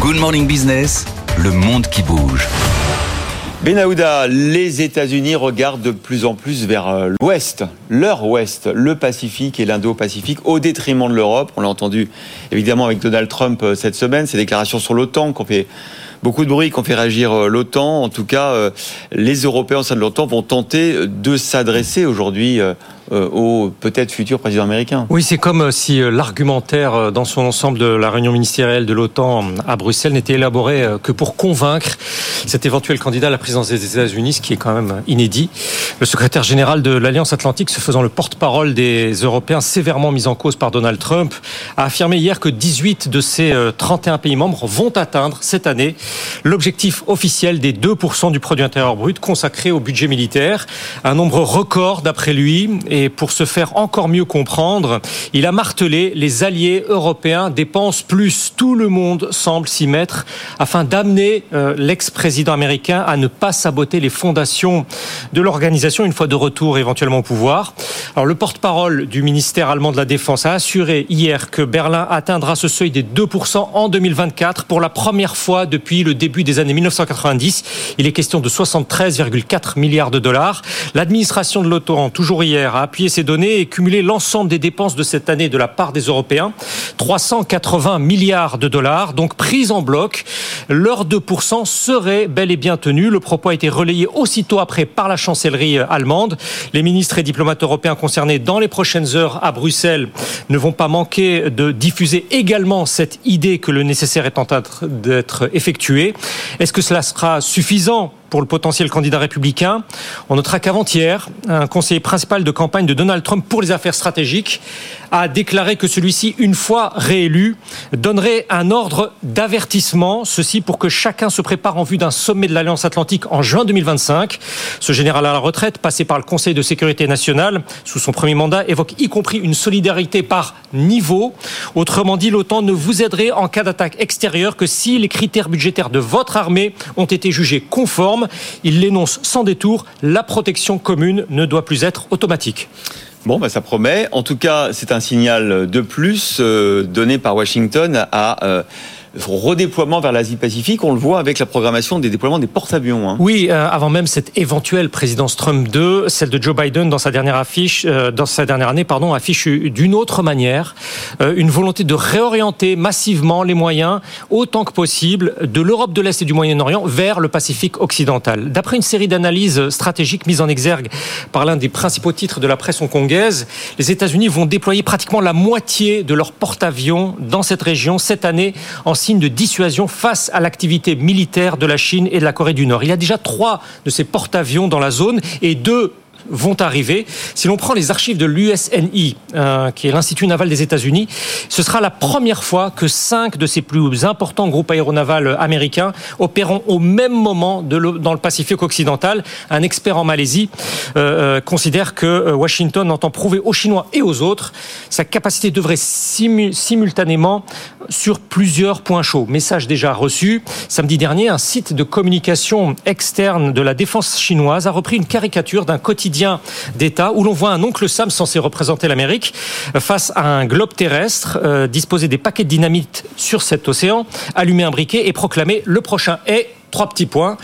Good Morning Business, le monde qui bouge. Benaouda, les États-Unis regardent de plus en plus vers l'Ouest, leur Ouest, le Pacifique et l'Indo-Pacifique, au détriment de l'Europe. On l'a entendu évidemment avec Donald Trump cette semaine, ses déclarations sur l'OTAN qui ont fait beaucoup de bruit, qui ont fait réagir l'OTAN. En tout cas, les Européens au sein de l'OTAN vont tenter de s'adresser aujourd'hui au peut-être futur président américain. Oui, c'est comme si l'argumentaire dans son ensemble de la réunion ministérielle de l'OTAN à Bruxelles n'était élaboré que pour convaincre cet éventuel candidat à la présidence des États-Unis, ce qui est quand même inédit. Le secrétaire général de l'Alliance Atlantique, se faisant le porte-parole des Européens sévèrement mis en cause par Donald Trump, a affirmé hier que 18 de ses 31 pays membres vont atteindre cette année l'objectif officiel des 2% du produit intérieur brut consacré au budget militaire. Un nombre record d'après lui. Et pour se faire encore mieux comprendre, il a martelé: les alliés européens dépensent plus. Tout le monde semble s'y mettre afin d'amener l'ex-président américain à ne pas saboter les fondations de l'organisation une fois de retour éventuellement au pouvoir. Alors, le porte-parole du ministère allemand de la Défense a assuré hier que Berlin atteindra ce seuil des 2% en 2024 pour la première fois depuis le début des années 1990. Il est question de 73,4 milliards de dollars. L'administration de l'OTAN, toujours hier, a appuyer ces données et cumuler l'ensemble des dépenses de cette année de la part des Européens, 380 milliards de dollars, donc prise en bloc. Leur 2% serait bel et bien tenu. Le propos a été relayé aussitôt après par la chancellerie allemande. Les ministres et diplomates européens concernés dans les prochaines heures à Bruxelles ne vont pas manquer de diffuser également cette idée que le nécessaire est en train d'être effectué. Est-ce que cela sera suffisant pour le potentiel candidat républicain? On notera qu'avant-hier, un conseiller principal de campagne de Donald Trump pour les affaires stratégiques a déclaré que celui-ci, une fois réélu, donnerait un ordre d'avertissement, ceci pour que chacun se prépare en vue d'un sommet de l'Alliance Atlantique en juin 2025. Ce général à la retraite, passé par le Conseil de sécurité nationale sous son premier mandat, évoque y compris une solidarité par niveau. Autrement dit, l'OTAN ne vous aiderait en cas d'attaque extérieure que si les critères budgétaires de votre armée ont été jugés conformes. Il l'énonce sans détour: la protection commune ne doit plus être automatique. Bon, ça promet. En tout cas, c'est un signal de plus donné par Washington à redéploiement vers l'Asie-Pacifique. On le voit avec la programmation des déploiements des porte-avions. Oui, avant même cette éventuelle présidence Trump 2, celle de Joe Biden dans sa dernière année, affiche d'une autre manière une volonté de réorienter massivement les moyens, autant que possible, de l'Europe de l'Est et du Moyen-Orient vers le Pacifique occidental. D'après une série d'analyses stratégiques mises en exergue par l'un des principaux titres de la presse hongkongaise, les États-Unis vont déployer pratiquement la moitié de leurs porte-avions dans cette région cette année, en signe de dissuasion face à l'activité militaire de la Chine et de la Corée du Nord. Il y a déjà 3 de ces porte-avions dans la zone et 2 vont arriver. Si l'on prend les archives de l'USNI, qui est l'Institut naval des États-Unis, ce sera la première fois que 5 de ces plus importants groupes aéronavals américains opéreront au même moment dans le Pacifique occidental. Un expert en Malaisie considère que Washington entend prouver aux Chinois et aux autres sa capacité d'œuvrer simultanément sur plusieurs points chauds. Message déjà reçu. Samedi dernier, un site de communication externe de la défense chinoise a repris une caricature d'un quotidien d'État où l'on voit un oncle Sam censé représenter l'Amérique face à un globe terrestre, disposer des paquets de dynamite sur cet océan, allumer un briquet et proclamer: le prochain est... 3 petits points.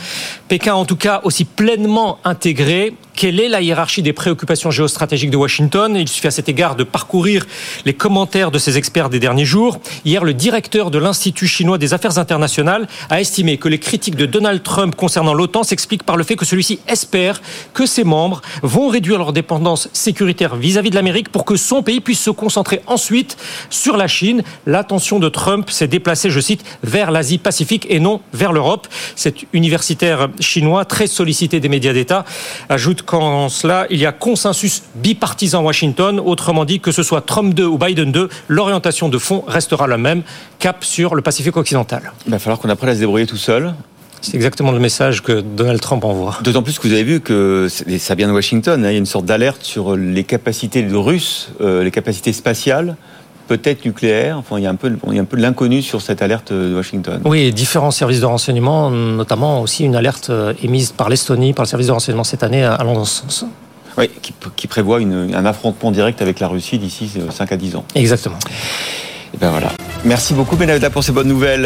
Pékin, en tout cas, aussi pleinement intégré. Quelle est la hiérarchie des préoccupations géostratégiques de Washington? Il suffit à cet égard de parcourir les commentaires de ces experts des derniers jours. Hier, le directeur de l'Institut chinois des affaires internationales a estimé que les critiques de Donald Trump concernant l'OTAN s'expliquent par le fait que celui-ci espère que ses membres vont réduire leur dépendance sécuritaire vis-à-vis de l'Amérique pour que son pays puisse se concentrer ensuite sur la Chine. L'attention de Trump s'est déplacée, je cite, vers l'Asie-Pacifique et non vers l'Europe. Cet universitaire chinois, très sollicité des médias d'État, ajoute qu'en cela, il y a consensus bipartisan à Washington. Autrement dit, que ce soit Trump 2 ou Biden 2, l'orientation de fond restera la même, cap sur le Pacifique occidental. Il va falloir qu'on apprenne à se débrouiller tout seul. C'est exactement le message que Donald Trump envoie. D'autant plus que vous avez vu que ça vient de Washington. Il y a une sorte d'alerte sur les capacités russes, les capacités spatiales, peut-être nucléaire. Enfin, il y a un peu de l'inconnu sur cette alerte de Washington. Oui, différents services de renseignement, notamment aussi une alerte émise par l'Estonie, par le service de renseignement cette année, allant dans ce sens. Oui, qui prévoit un affrontement direct avec la Russie d'ici 5 à 10 ans. Exactement. Et voilà. Merci beaucoup, Benaouda, pour ces bonnes nouvelles.